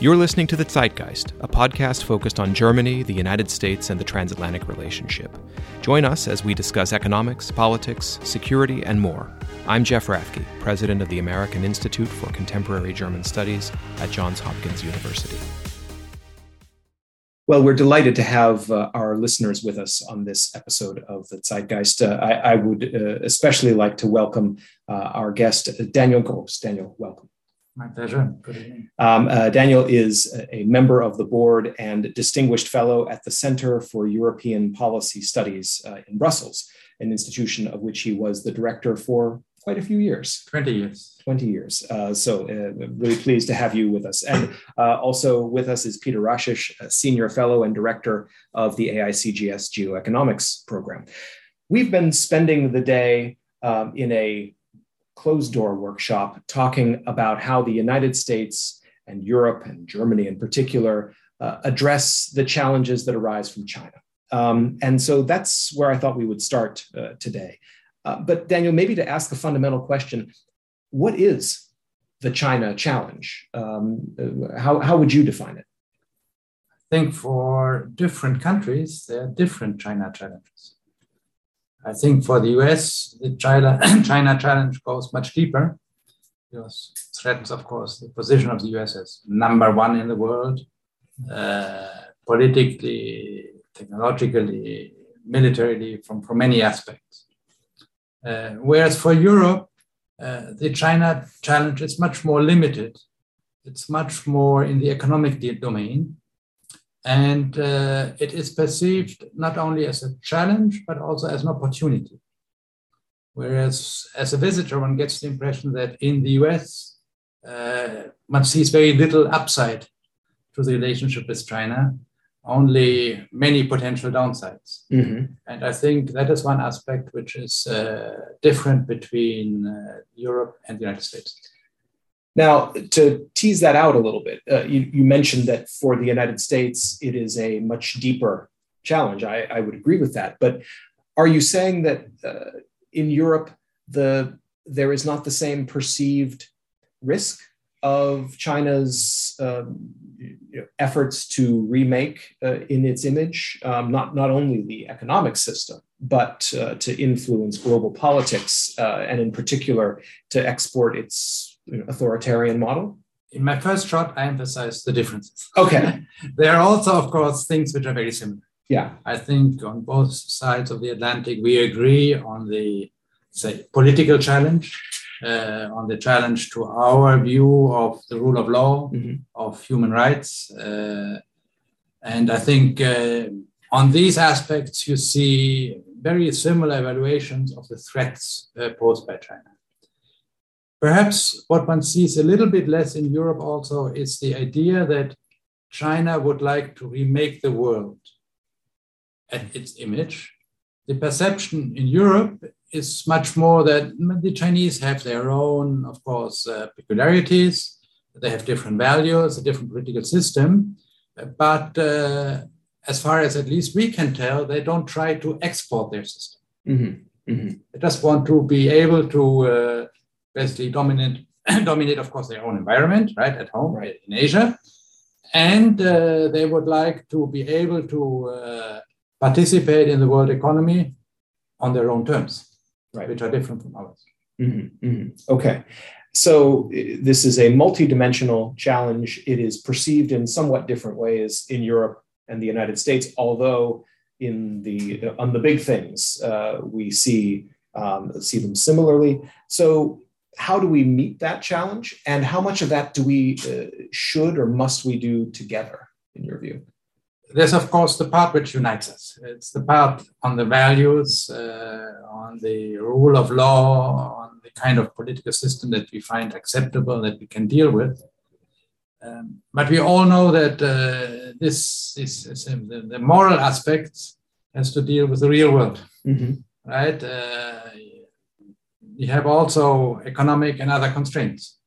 You're listening to The Zeitgeist, a podcast focused on Germany, the United States, and the transatlantic relationship. Join us as we discuss economics, politics, security, and more. I'm Jeff Rathke, president of the American Institute for Contemporary German Studies at Johns Hopkins University. Well, we're delighted to have our listeners with us on this episode of The Zeitgeist. I would especially like to welcome our guest, Daniel Gros. Daniel, welcome. My pleasure. Good evening. Daniel is a member of the board and distinguished fellow at the Center for European Policy Studies in Brussels, an institution of which he was the director for quite a few years. 20 years. 20 years. Really pleased to have you with us. And also with us is Peter Rashish, a senior fellow and director of the AICGS Geoeconomics program. We've been spending the day in a closed-door workshop talking about how the United States and Europe and Germany in particular address the challenges that arise from China. And so that's where I thought we would start today. But Daniel, maybe to ask the fundamental question, what is the China challenge? How would you define it? I think for different countries, there are different China challenges. I think for the US, the China challenge goes much deeper. It threatens, of course, the position of the US as number one in the world, politically, technologically, militarily, from many aspects. Whereas for Europe, the China challenge is much more limited. It's much more in the economic domain. And it is perceived not only as a challenge, but also as an opportunity. Whereas as a visitor, one gets the impression that in the US, one sees very little upside to the relationship with China, only many potential downsides. Mm-hmm. And I think that is one aspect which is different between Europe and the United States. Now, to tease that out a little bit, you mentioned that for the United States, it is a much deeper challenge. I would agree with that. But are you saying that in Europe, there is not the same perceived risk of China's efforts to remake in its image, not only the economic system, but to influence global politics, and in particular, to export its authoritarian model? In my first shot, I emphasized the differences. Okay. There are also, of course, things which are very similar. Yeah. I think on both sides of the Atlantic, we agree on the, say, political challenge, on the challenge to our view of the rule of law, mm-hmm. of human rights. And I think on these aspects, you see very similar evaluations of the threats posed by China. Perhaps what one sees a little bit less in Europe also is the idea that China would like to remake the world at its image. The perception in Europe is much more that the Chinese have their own, of course, peculiarities. They have different values, a different political system. But as far as at least we can tell, they don't try to export their system. Mm-hmm. Mm-hmm. They just want to be able to basically dominate, of course, their own environment, right, at home, right, in Asia. And they would like to be able to participate in the world economy on their own terms, right, which are different from ours. Mm-hmm, mm-hmm. Okay. So this is a multidimensional challenge. It is perceived in somewhat different ways in Europe and the United States, although on the big things, we see them similarly. So how do we meet that challenge, and how much of that do we should or must we do together, in your view? There's, of course, the part which unites us. It's the part on the values, on the rule of law, on the kind of political system that we find acceptable, that we can deal with. But we all know that the moral aspect has to deal with the real world, mm-hmm. right? We have also economic and other constraints.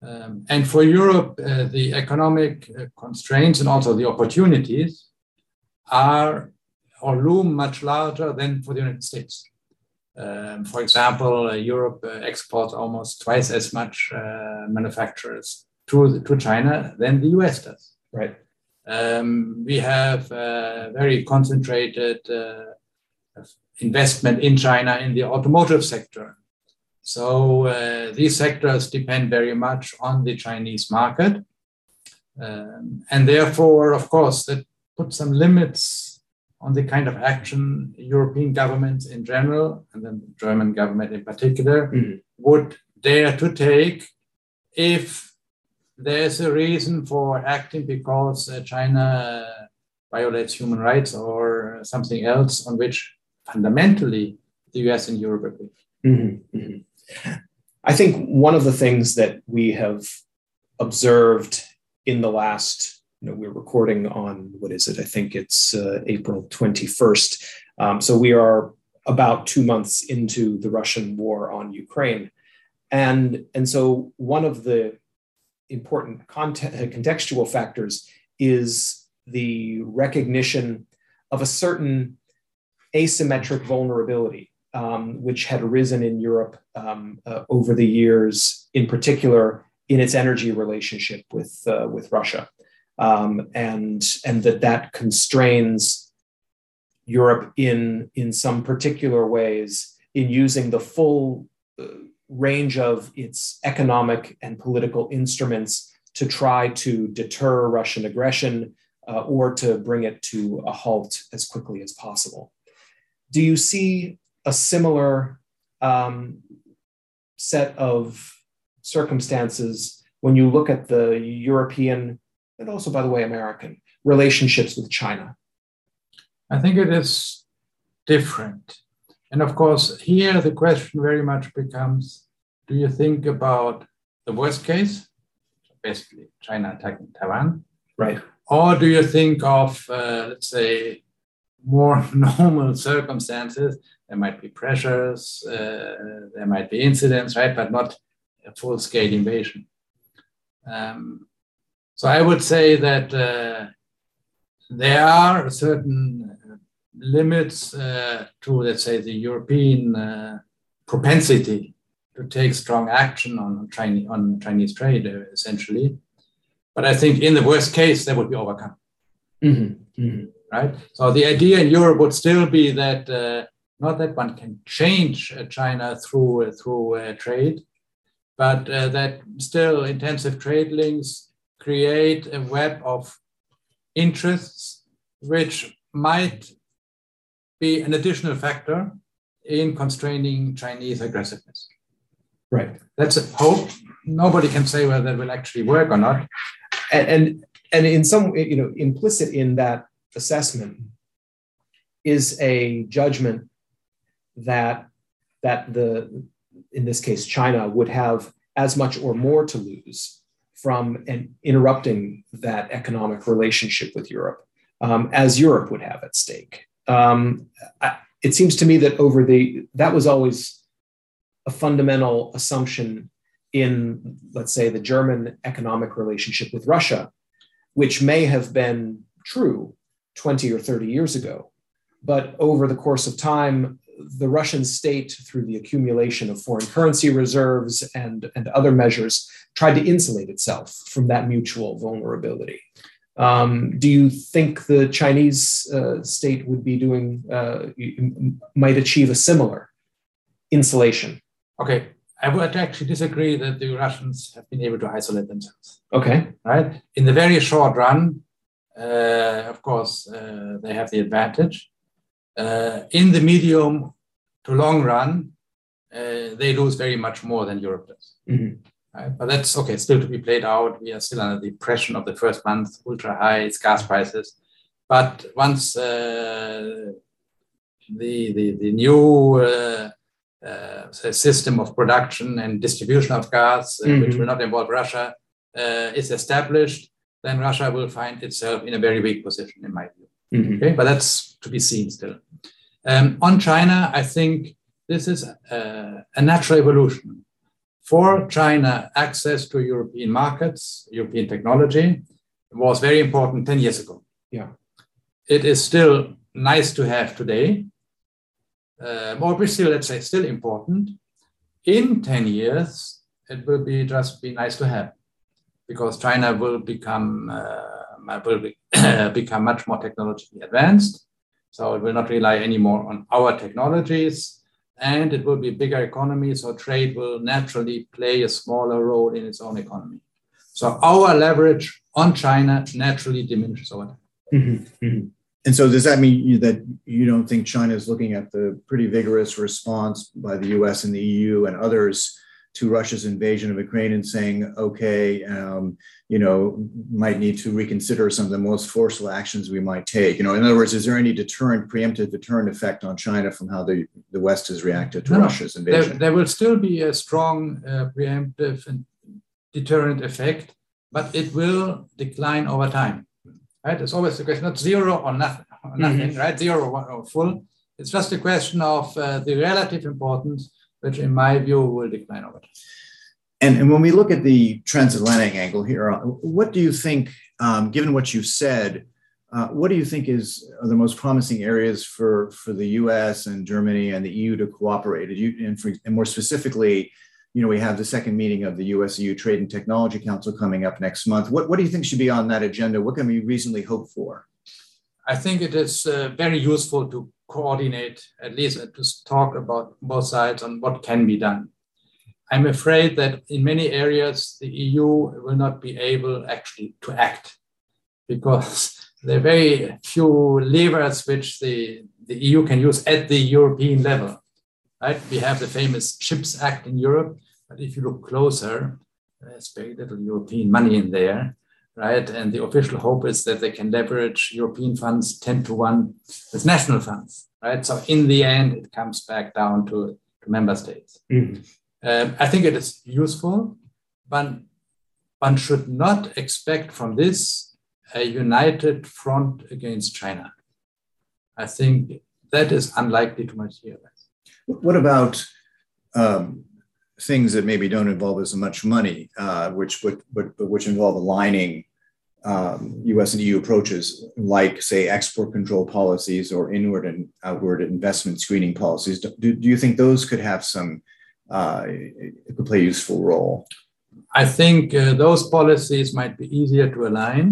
And for Europe, the economic constraints and also the opportunities are or loom much larger than for the United States. For example, Europe exports almost twice as much manufacturers to China than the US does. Right. We have very concentrated investment in China in the automotive sector. So these sectors depend very much on the Chinese market. And therefore, of course, that puts some limits on the kind of action European governments in general, and then the German government in particular, would dare to take if there's a reason for acting because China violates human rights or something else on which fundamentally the US and Europe agree. Mm-hmm. Mm-hmm. I think one of the things that we have observed in the last, we're recording on, I think it's April 21st. So we are about 2 months into the Russian war on Ukraine. And so one of the important contextual factors is the recognition of a certain asymmetric vulnerability, which had arisen in Europe over the years, in particular in its energy relationship with Russia, and that constrains Europe in some particular ways in using the full range of its economic and political instruments to try to deter Russian aggression or to bring it to a halt as quickly as possible. Do you see a similar set of circumstances when you look at the European, and also, by the way, American, relationships with China? I think it is different. And of course, here the question very much becomes, do you think about the worst case, basically China attacking Taiwan? Right. Or do you think of, let's say, more normal circumstances? There might be pressures, there might be incidents, right? But not a full-scale invasion. So I would say that there are certain limits to, let's say, the European propensity to take strong action on Chinese trade, essentially. But I think in the worst case, that would be overcome. Mm-hmm. Mm-hmm. Right? So the idea in Europe would still be that not that one can change China through trade, but that still intensive trade links create a web of interests which might be an additional factor in constraining Chinese aggressiveness. Right. That's a hope. Nobody can say whether that will actually work or not. And in some, implicit in that assessment is a judgment that in this case, China would have as much or more to lose from interrupting that economic relationship with Europe as Europe would have at stake. It seems to me that that was always a fundamental assumption in, let's say, the German economic relationship with Russia, which may have been true 20 or 30 years ago. But over the course of time, the Russian state, through the accumulation of foreign currency reserves and other measures, tried to insulate itself from that mutual vulnerability. Do you think the Chinese state would be might achieve a similar insulation? Okay, I would actually disagree that the Russians have been able to isolate themselves. Okay. Right? In the very short run, of course, they have the advantage. In the medium to long run, they lose very much more than Europe does. Mm-hmm. Right? But that's okay, still to be played out. We are still under the pressure of the first month, ultra high gas prices. But once the new system of production and distribution of gas, which will not involve Russia, is established, then Russia will find itself in a very weak position, in my view. Mm-hmm. Okay? But that's to be seen still. On China, I think this is a natural evolution. For China, access to European markets, European technology, was very important 10 years ago. Yeah, it is still nice to have today, or still, let's say, still important. In 10 years, it will be nice to have. because China will become become much more technologically advanced. So it will not rely anymore on our technologies, and it will be a bigger economy. So trade will naturally play a smaller role in its own economy. So our leverage on China naturally diminishes over time. Mm-hmm, mm-hmm. And so does that mean that you don't think China is looking at the pretty vigorous response by the US and the EU and others to Russia's invasion of Ukraine and saying, okay, you know, might need to reconsider some of the most forceful actions we might take? You know, in other words, is there any deterrent, preemptive deterrent effect on China from how the West has reacted to Russia's invasion? There will still be a strong preemptive and deterrent effect, but it will decline over time, right? It's always the question, not zero or nothing, mm-hmm. right? Zero or full. It's just a question of the relative importance, which in my view will decline over time. And when we look at the transatlantic angle here, what do you think, given what you've said, what do you think are the most promising areas for the US and Germany and the EU to cooperate? And more specifically, you know, we have the second meeting of the US-EU Trade and Technology Council coming up next month. What do you think should be on that agenda? What can we reasonably hope for? I think it is very useful to coordinate, at least to talk about both sides on what can be done. I'm afraid that in many areas, the EU will not be able actually to act because there are very few levers which the EU can use at the European level, right? We have the famous Ships Act in Europe, but if you look closer, there's very little European money in there, right? And the official hope is that they can leverage European funds 10-to-1 with national funds, right? So in the end, it comes back down to member states. Mm-hmm. I think it is useful, but one should not expect from this a united front against China. I think that is unlikely to materialize. What about things that maybe don't involve as much money, which involve aligning US and EU approaches, like, say, export control policies or inward and outward investment screening policies? Do you think those could have some... it could play a useful role? I think those policies might be easier to align,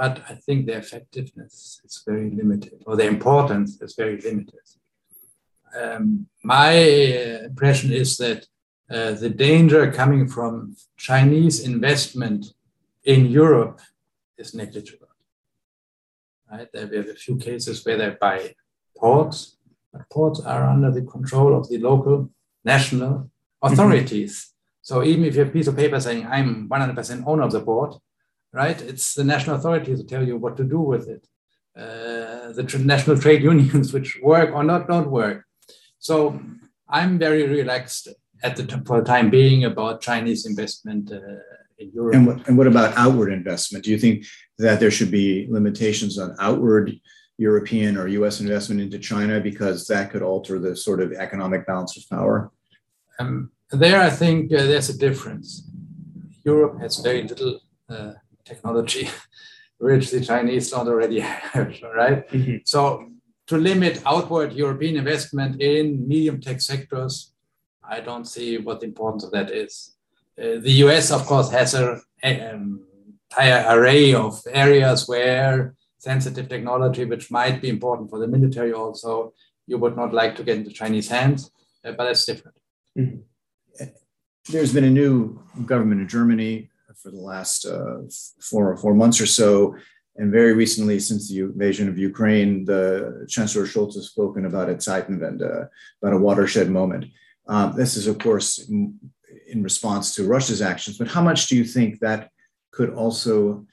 but I think their effectiveness is very limited, or their importance is very limited. My impression is that the danger coming from Chinese investment in Europe is negligible. Right? We have a few cases where they buy ports, but ports are under the control of the local national authorities. Mm-hmm. So even if you have a piece of paper saying, I'm 100% owner of the port, right? It's the national authorities who tell you what to do with it. The national trade unions, which work or don't work. So I'm very relaxed for the time being about Chinese investment in Europe. And what about outward investment? Do you think that there should be limitations on outward European or US investment into China, because that could alter the sort of economic balance of power? There, I think there's a difference. Europe has very little technology, which the Chinese don't already have, right? Mm-hmm. So to limit outward European investment in medium tech sectors, I don't see what the importance of that is. The US, of course, has an entire array of areas where sensitive technology, which might be important for the military also, you would not like to get into Chinese hands, but that's different. Mm-hmm. There's been a new government in Germany for the last four months or so. And very recently, since the invasion of Ukraine, the Chancellor Scholz has spoken about a Zeitenwende, about a watershed moment. This is, of course, in response to Russia's actions. But how much do you think that could also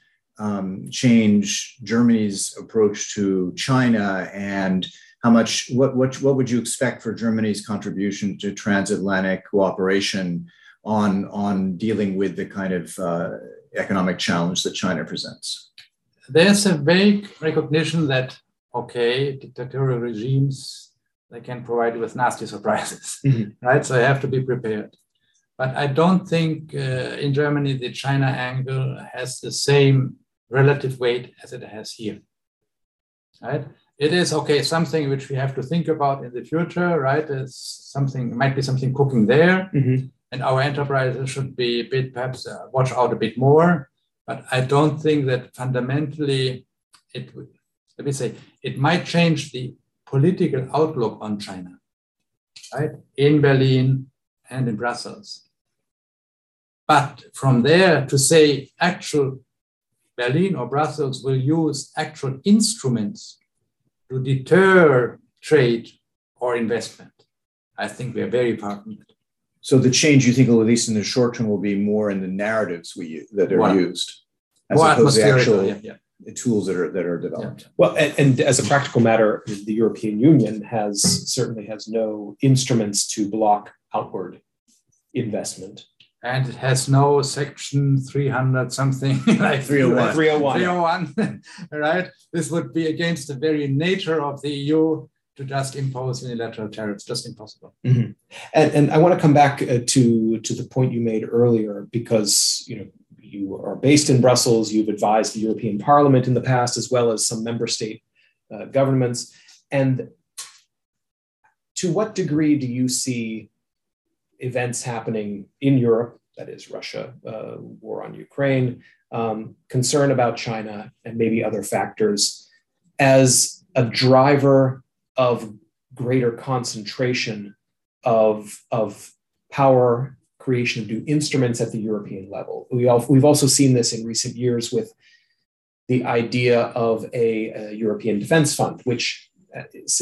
change Germany's approach to China, and how much? What would you expect for Germany's contribution to transatlantic cooperation on dealing with the kind of economic challenge that China presents? There's a vague recognition that dictatorial regimes, they can provide you with nasty surprises, mm-hmm. right? So you have to be prepared. But I don't think in Germany the China angle has the same relative weight as it has here, right? It is, something which we have to think about in the future, right? Might be something cooking there, mm-hmm. and our enterprises should be a bit, perhaps watch out a bit more. But I don't think that fundamentally it would, let me say, it might change the political outlook on China, right? In Berlin and in Brussels. But from there to say actual Berlin or Brussels will use actual instruments to deter trade or investment, I think we are very far from it. So the change you think, at least in the short term, will be more in the narratives that are used as opposed to actual tools that are developed. Yeah. Well, and as a practical matter, the European Union certainly has no instruments to block outward investment. And it has no section 300 something, like 301. 301, right? This would be against the very nature of the EU to just impose unilateral tariffs, just impossible. Mm-hmm. And I want to come back to the point you made earlier, because you are based in Brussels, you've advised the European Parliament in the past, as well as some member state governments. And to what degree do you see events happening in Europe, that is Russia, war on Ukraine, concern about China and maybe other factors, as a driver of greater concentration of power creation of new instruments at the European level? We've also seen this in recent years with the idea of a European Defense Fund, which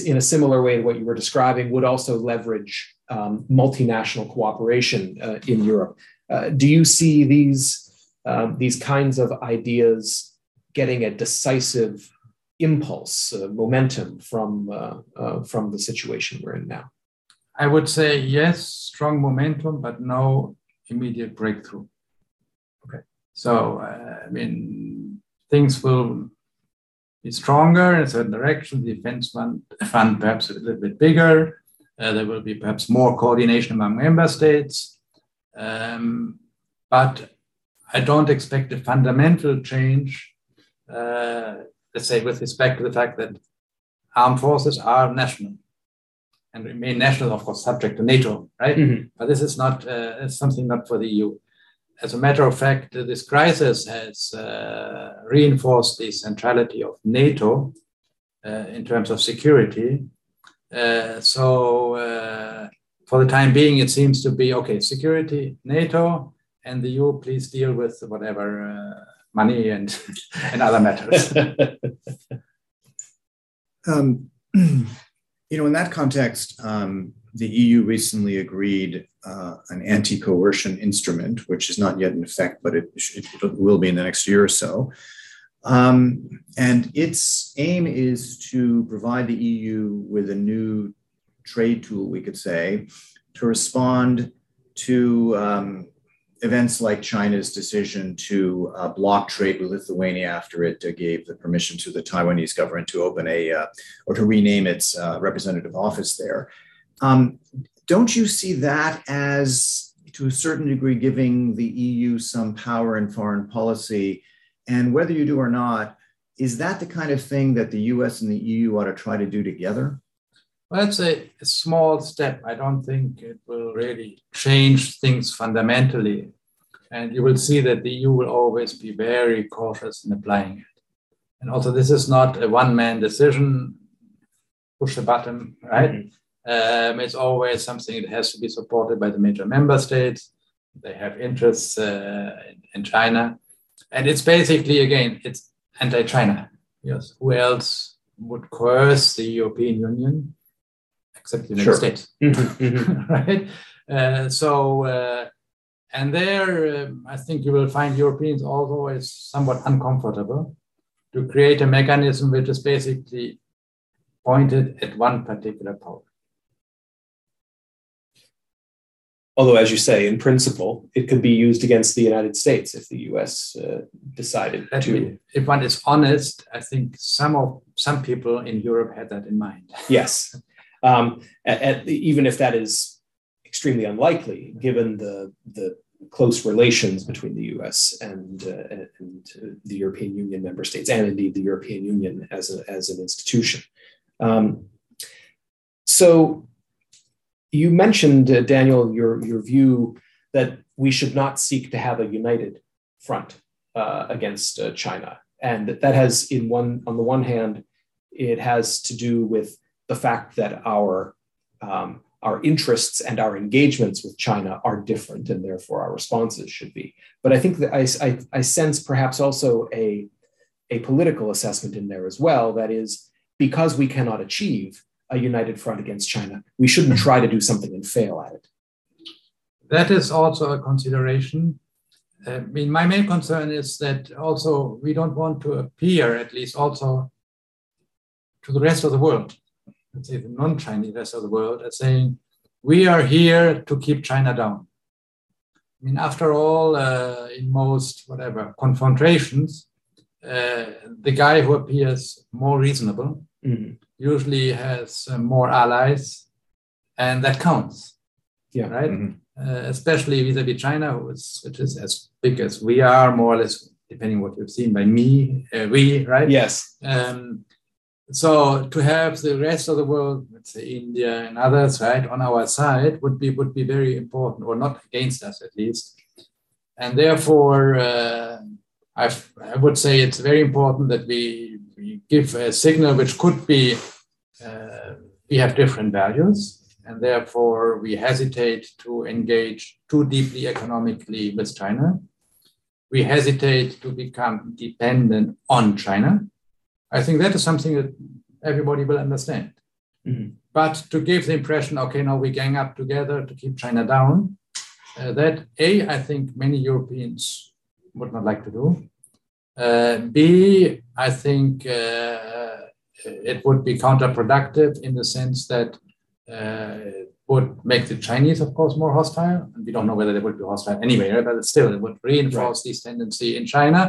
in a similar way to what you were describing would also leverage multinational cooperation in Europe. Do you see these kinds of ideas getting a decisive impulse, momentum from the situation we're in now? I would say yes, strong momentum, but no immediate breakthrough. Okay. So I mean, things will be stronger in a certain direction. The defense fund perhaps a little bit bigger. There will be perhaps more coordination among member states, but I don't expect a fundamental change, let's say, with respect to the fact that armed forces are national and remain national, of course, subject to NATO, right? Mm-hmm. But this is not something not for the EU. As a matter of fact, this crisis has reinforced the centrality of NATO in terms of security. So for the time being, it seems to be, okay, security, NATO, and the EU, please deal with whatever money and other matters. In that context, the EU recently agreed an anti-coercion instrument, which is not yet in effect, but it will be in the next year or so. And its aim is to provide the EU with a new trade tool, we could say, to respond to events like China's decision to block trade with Lithuania after it gave the permission to the Taiwanese government to open to rename its representative office there. Don't you see that as, to a certain degree, giving the EU some power in foreign policy? And whether you do or not, is that the kind of thing that the US and the EU ought to try to do together? Well, that's a small step. I don't think it will really change things fundamentally. And you will see that the EU will always be very cautious in applying it. And also, this is not a one-man decision, push a button, right? Mm-hmm. It's always something that has to be supported by the major member states. They have interests in China. And it's basically, again, it's anti-China. Yes. Who else would coerce the European Union except the United States? Right? And there, I think you will find Europeans also is somewhat uncomfortable to create a mechanism which is basically pointed at one particular power. Although, as you say, in principle, it could be used against the United States if the U.S. decided to. If one is honest, I think some people in Europe had that in mind. Yes, even if that is extremely unlikely, given the close relations between the U.S. and the European Union member states, and indeed the European Union as an institution. So. You mentioned, Daniel, your view that we should not seek to have a united front against China. And that has, on the one hand, it has to do with the fact that our interests and our engagements with China are different, and therefore our responses should be. But I think that I sense perhaps also a political assessment in there as well, that is, because we cannot achieve a united front against China, we shouldn't try to do something and fail at it. That is also a consideration. I mean, my main concern is that also we don't want to appear, at least also to the rest of the world, let's say the non-Chinese rest of the world, as saying, we are here to keep China down. I mean, after all, in most, whatever, confrontations, the guy who appears more reasonable usually has more allies, and that counts, right? Especially vis-a-vis China, which is as big as we are, more or less, depending what you've seen by me, we, right? Yes. So to have the rest of the world, let's say India and others, right, on our side would be very important, or not against us at least. And therefore, I would say it's very important that we give a signal which could be, we have different values, and therefore we hesitate to engage too deeply economically with China. We hesitate to become dependent on China. I think that is something that everybody will understand. But to give the impression, okay, now we gang up together to keep China down, that A, I think many Europeans would not like to do. B, I think it would be counterproductive in the sense that it would make the Chinese, of course, more hostile. And we don't know whether they would be hostile anyway, right? But still, it would reinforce this tendency in China.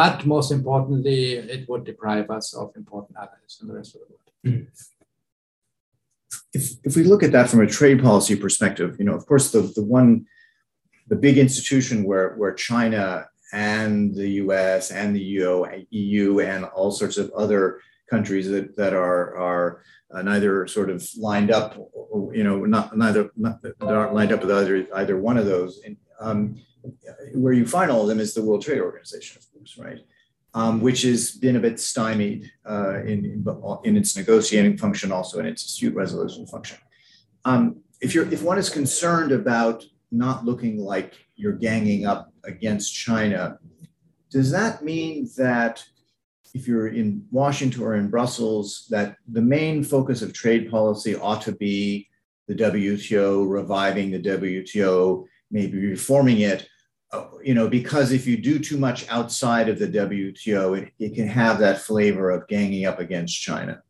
But most importantly, it would deprive us of important allies in the rest of the world. If we look at that from a trade policy perspective, you know, of course, the big institution where China and the US and the EU and all sorts of other countries that are neither sort of lined up, you know, aren't lined up with either one of those. And, where you find all of them is the World Trade Organization, of course, right? Which has been a bit stymied in its negotiating function, also in its dispute resolution function. If one is concerned about not looking like you're ganging up against China, does that mean that if you're in Washington or in Brussels, that the main focus of trade policy ought to be the WTO, reviving the WTO, maybe reforming it, you know, because if you do too much outside of the WTO, it can have that flavor of ganging up against China?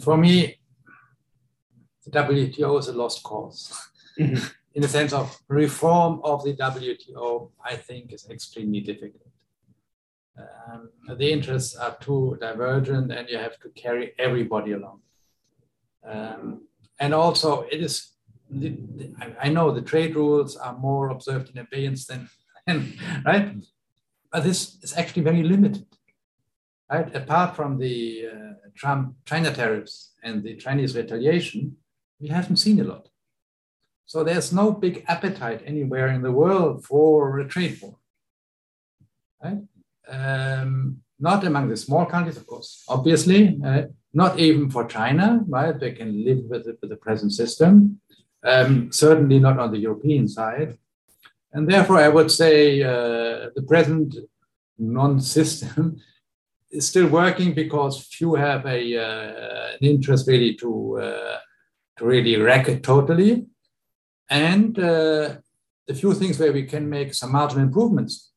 For me, the WTO is a lost cause. In the sense of reform of the WTO, I think is extremely difficult. The interests are too divergent, and you have to carry everybody along. And also, it is, I know the trade rules are more observed in abeyance than right? But this is actually very limited, right? Apart from the Trump-China tariffs and the Chinese retaliation, we haven't seen a lot. So there's no big appetite anywhere in the world for a trade war, right? Not among the small countries, of course, obviously, not even for China, right? They can live with the present system. Certainly not on the European side. And therefore, I would say the present non-system is still working because few have an interest really to really wreck it totally. And the few things where we can make some marginal improvements,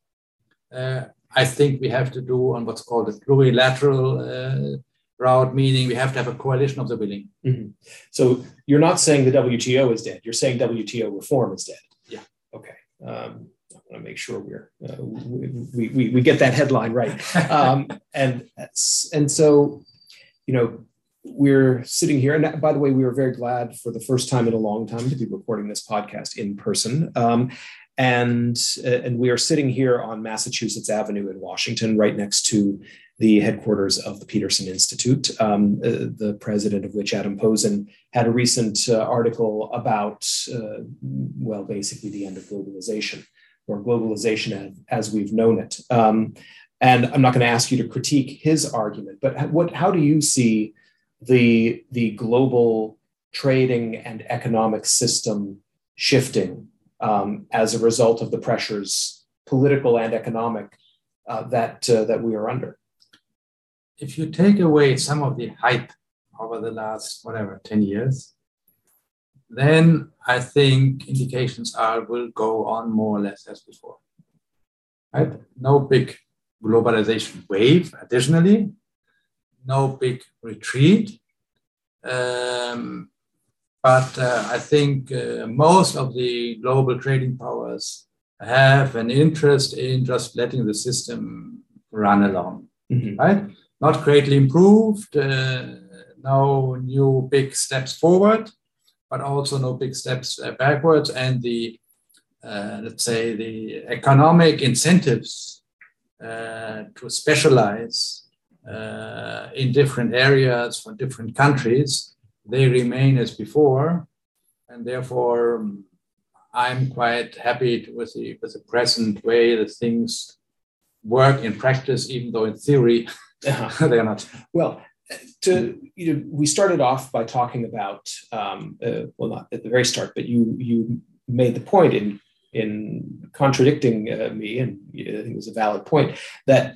I think we have to do on what's called a plurilateral route, meaning we have to have a coalition of the willing. So you're not saying the WTO is dead. You're saying WTO reform is dead. Yeah. Okay. I want to make sure we get that headline right. And so, you know, we're sitting here. And by the way, we were very glad for the first time in a long time to be recording this podcast in person. And we are sitting here on Massachusetts Avenue in Washington, right next to the headquarters of the Peterson Institute, the president of which, Adam Posen, had a recent article about, well, basically the end of globalization, or globalization as we've known it. And I'm not going to ask you to critique his argument, but how do you see the global trading and economic system shifting as a result of the pressures, political and economic, that we are under? If you take away some of the hype over the last, 10 years, then I think indications are will go on more or less as before. Right? No big globalization wave, additionally, no big retreat. But I think most of the global trading powers have an interest in just letting the system run along, mm-hmm. right? Not greatly improved, no new big steps forward, but also no big steps backwards. And the, let's say, the economic incentives to specialize in different areas for different countries, they remain as before. And therefore, I'm quite happy with the present way that things work in practice, even though in theory they are not. Well, we started off by talking about, well, not at the very start, but you made the point in contradicting me, and I think it was a valid point, that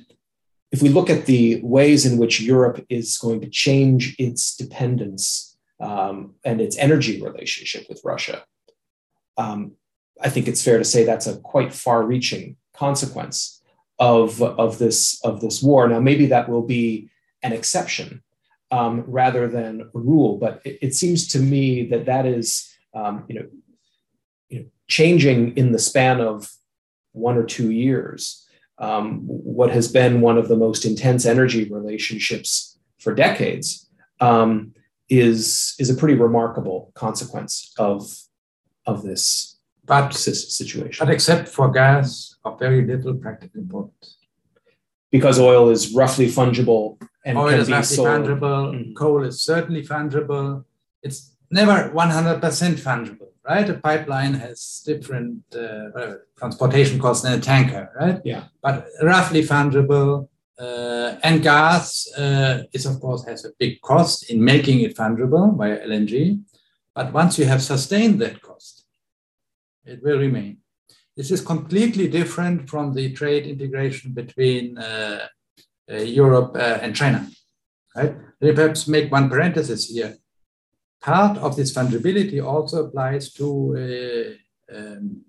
if we look at the ways in which Europe is going to change its dependence and its energy relationship with Russia, I think it's fair to say that's a quite far-reaching consequence of this war. Now, maybe that will be an exception rather than a rule, but it seems to me that is changing in the span of 1 or 2 years, what has been one of the most intense energy relationships for decades is a pretty remarkable consequence of this situation. But except for gas, of very little practical importance. Because oil is roughly fungible and oil can be sold. Oil is roughly fungible, mm-hmm. Coal is certainly fungible. It's never 100% fungible, right? A pipeline has different transportation costs than a tanker, right? Yeah. But roughly fungible, and gas is, of course, has a big cost in making it fungible via LNG. But once you have sustained that cost, it will remain. This is completely different from the trade integration between Europe and China, right? Let me perhaps make one parenthesis here. Part of this fungibility also applies to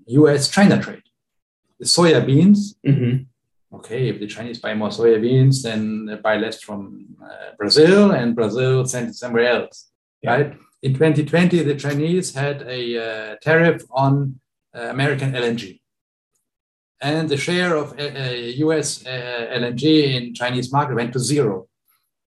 US-China trade. The soya beans, mm-hmm. okay, if the Chinese buy more soya beans, then they buy less from Brazil, and Brazil sends it somewhere else, yeah. right? In 2020, the Chinese had a tariff on American LNG. And the share of US LNG in Chinese market went to zero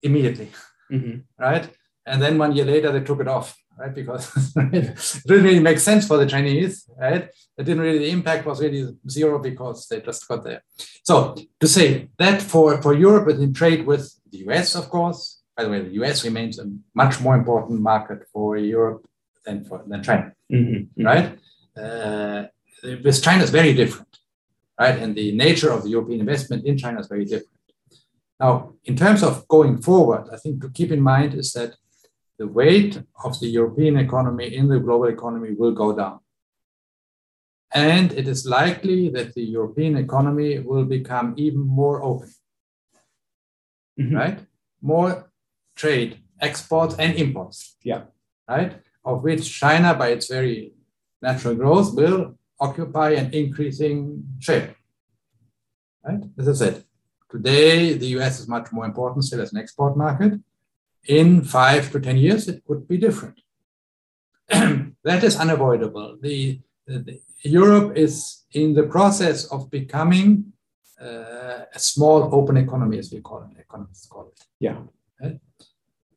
immediately, mm-hmm. right? And then 1 year later, they took it off, right? Because it didn't really make sense for the Chinese, right? It didn't really, the impact was really zero because they just got there. So to say that for Europe, in trade with the US, of course, by the way, the US remains a much more important market for Europe than China, mm-hmm. right? With China is very different, right? And the nature of the European investment in China is very different. Now, in terms of going forward, I think to keep in mind is that the weight of the European economy in the global economy will go down. And it is likely that the European economy will become even more open, mm-hmm. right? More trade, exports and imports, yeah, right? Of which China, by its very natural growth, will occupy an increasing share, right? As I said, today, the US is much more important still as an export market. In 5 to 10 years, it could be different. That is unavoidable. Europe is in the process of becoming a small open economy, as we call it. Economists call it. Yeah. Right?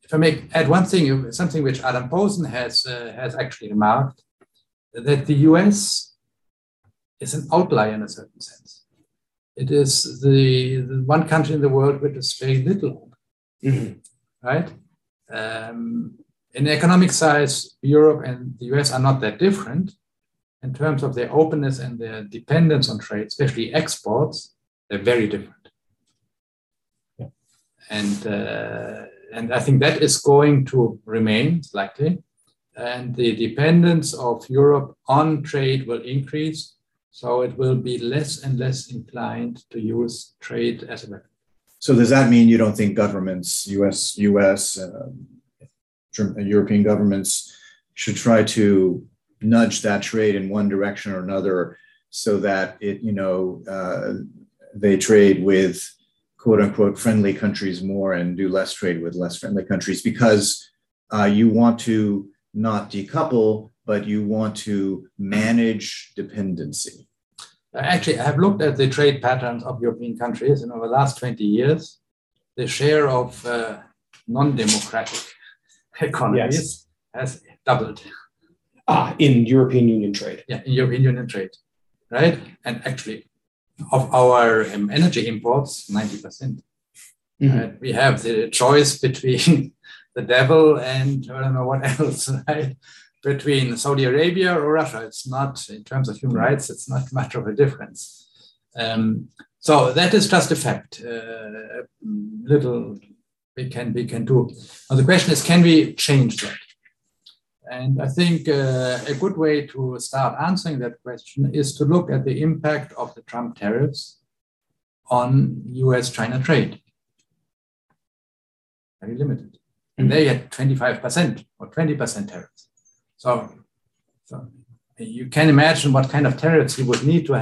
If I may add one thing, something which Adam Posen has actually remarked, that the US is an outlier in a certain sense. It is the one country in the world which is very little, right? In economic size, Europe and the US are not that different in terms of their openness and their dependence on trade, especially exports. They're very different. Yeah. And I think that is going to remain likely. And the dependence of Europe on trade will increase. So it will be less and less inclined to use trade as a weapon. So does that mean you don't think governments, European governments should try to nudge that trade in one direction or another so that it, they trade with quote unquote friendly countries more and do less trade with less friendly countries, because you want to not decouple, but you want to manage dependency? Actually, I have looked at the trade patterns of European countries, and over the last 20 years, the share of non-democratic economies has doubled. In European Union trade. Yeah, in European Union trade, right? And actually, of our energy imports, 90%. Right? We have the choice between the devil and I don't know what else, right? Between Saudi Arabia or Russia. It's not, in terms of human rights, it's not much of a difference. So that is just a fact. Little we can do. Now the question is, can we change that? And I think a good way to start answering that question is to look at the impact of the Trump tariffs on US-China trade. Very limited. And they had 25% or 20% tariffs. So you can imagine what kind of tariffs he would need to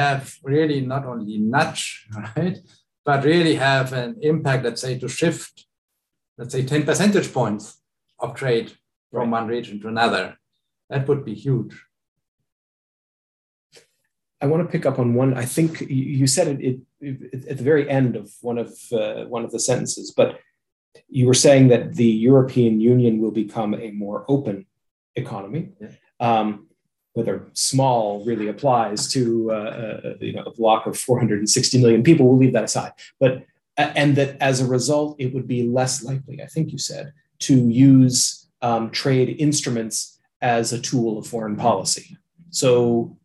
have really not only nudge, right, but really have an impact, let's say, to shift, let's say, 10 percentage points of trade from one region to another. That would be huge. I want to pick up on one. I think you said it at the very end of one of the sentences, but you were saying that the European Union will become a more open economy. Yeah. Whether small really applies to a block of 460 million people, we'll leave that aside. But and that as a result, it would be less likely, I think you said, to use trade instruments as a tool of foreign policy. So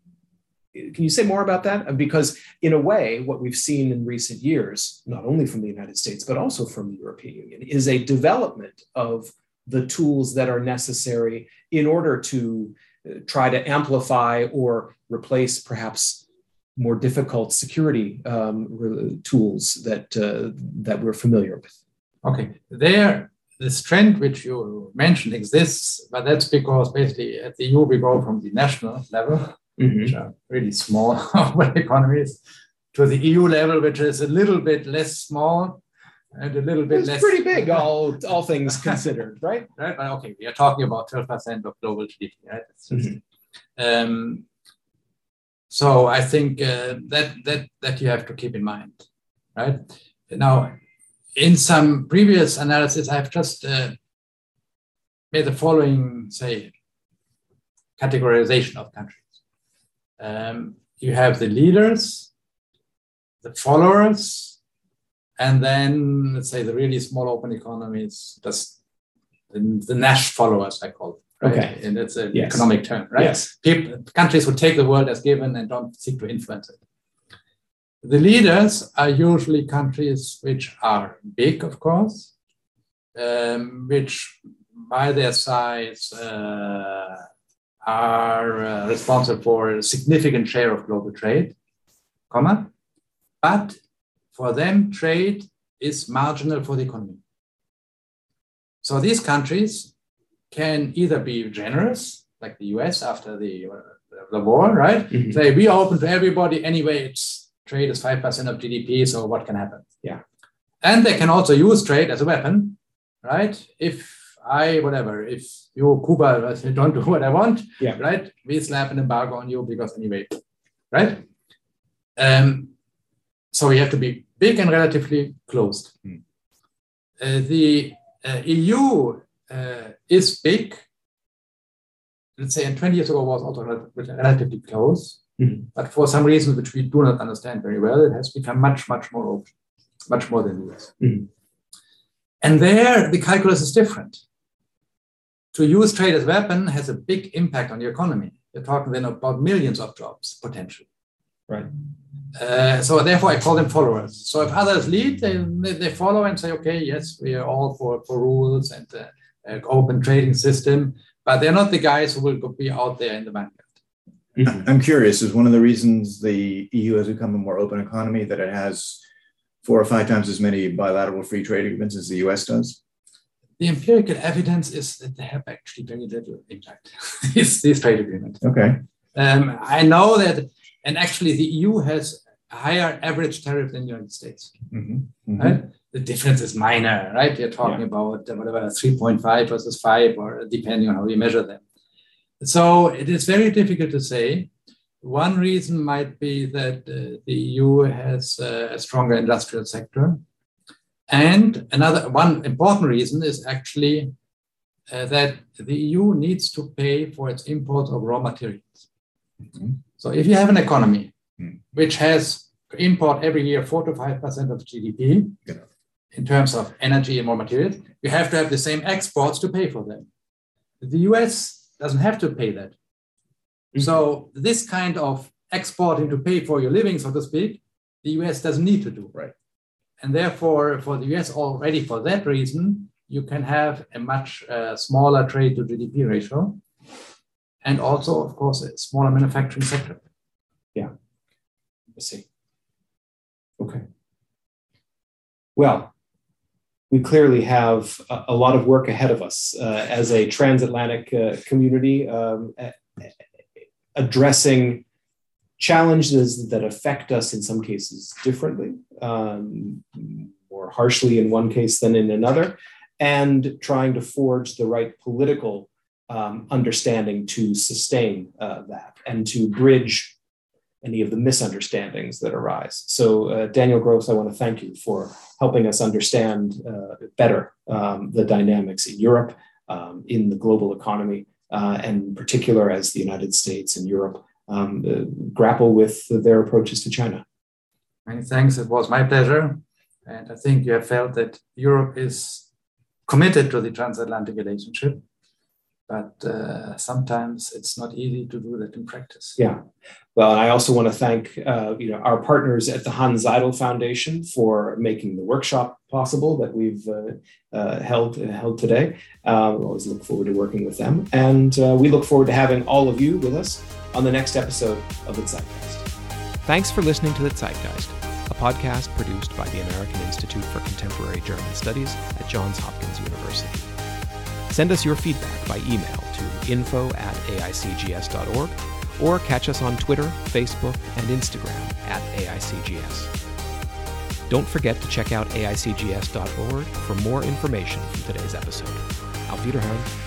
can you say more about that? Because in a way, what we've seen in recent years, not only from the United States, but also from the European Union, is a development of the tools that are necessary in order to try to amplify or replace perhaps more difficult security tools that we're familiar with. Okay, this trend which you mentioned exists, but that's because basically at the EU, we go from the national level, which are really small economies, to the EU level, which is a little bit less small and a little bit less. It's pretty big, all things considered, right? Right. But okay, we are talking about 12% of global GDP, right? So I think that you have to keep in mind, right? Now, in some previous analysis, I've just made the following, say, categorization of countries. You have the leaders, the followers, and then, let's say, the really small open economies, just the Nash followers, I call them. Right? Okay. And it's an economic term, right? Yes. Countries who take the world as given and don't seek to influence it. The leaders are usually countries which are big, of course, which by their size, are responsible for a significant share of global trade, but for them, trade is marginal for the economy. So these countries can either be generous, like the US after the war, right? Say, we are open to everybody anyway, trade is 5% of GDP, so what can happen? Yeah. And they can also use trade as a weapon, right? If you, Cuba, don't do what I want, right? We slap an embargo on you because anyway, right? So we have to be big and relatively closed. The EU is big. Let's say, and 20 years ago was also relatively close. But for some reason, which we do not understand very well, it has become much, much more open, much more than the US. And there, the calculus is different. To use trade as a weapon has a big impact on the economy. You're talking then about millions of jobs, potentially. Right. So therefore, I call them followers. So if others lead, they follow and say, okay, yes, we are all for rules and open trading system, but they're not the guys who will be out there in the market. I'm curious, is one of the reasons the EU has become a more open economy that it has 4 or 5 times as many bilateral free trade agreements as the US does? The empirical evidence is that they have actually very little impact, these trade agreements. Okay. I know that, and actually the EU has a higher average tariff than the United States. Right? The difference is minor, right? You're talking about whatever, 3.5 versus 5, or depending on how you measure them. So it is very difficult to say. One reason might be that the EU has a stronger industrial sector. And another one important reason is actually that the EU needs to pay for its import of raw materials. So if you have an economy which has to import every year 4 to 5% of GDP in terms of energy and raw materials, you have to have the same exports to pay for them. The US doesn't have to pay that. So this kind of exporting to pay for your living, so to speak, the US doesn't need to do. Right. And therefore, for the US already for that reason, you can have a much smaller trade to GDP ratio. And also, of course, a smaller manufacturing sector. Yeah. Let's see. Okay. Well, we clearly have a lot of work ahead of us as a transatlantic community addressing challenges that affect us in some cases differently, more harshly in one case than in another, and trying to forge the right political understanding to sustain that and to bridge any of the misunderstandings that arise. So Daniel Gros, I want to thank you for helping us understand better the dynamics in Europe, in the global economy, and in particular as the United States and Europe grapple with their approaches to China. Many thanks. It was my pleasure. And I think you have felt that Europe is committed to the transatlantic relationship. But sometimes it's not easy to do that in practice. Yeah. Well, I also want to thank our partners at the Hans Seidel Foundation for making the workshop possible that we've held today. We always look forward to working with them. And we look forward to having all of you with us on the next episode of The Zeitgeist. Thanks for listening to The Zeitgeist, a podcast produced by the American Institute for Contemporary German Studies at Johns Hopkins University. Send us your feedback by email to info@aicgs.org or catch us on Twitter, Facebook, and Instagram @AICGS. Don't forget to check out AICGS.org for more information from today's episode. Auf Wiederhören.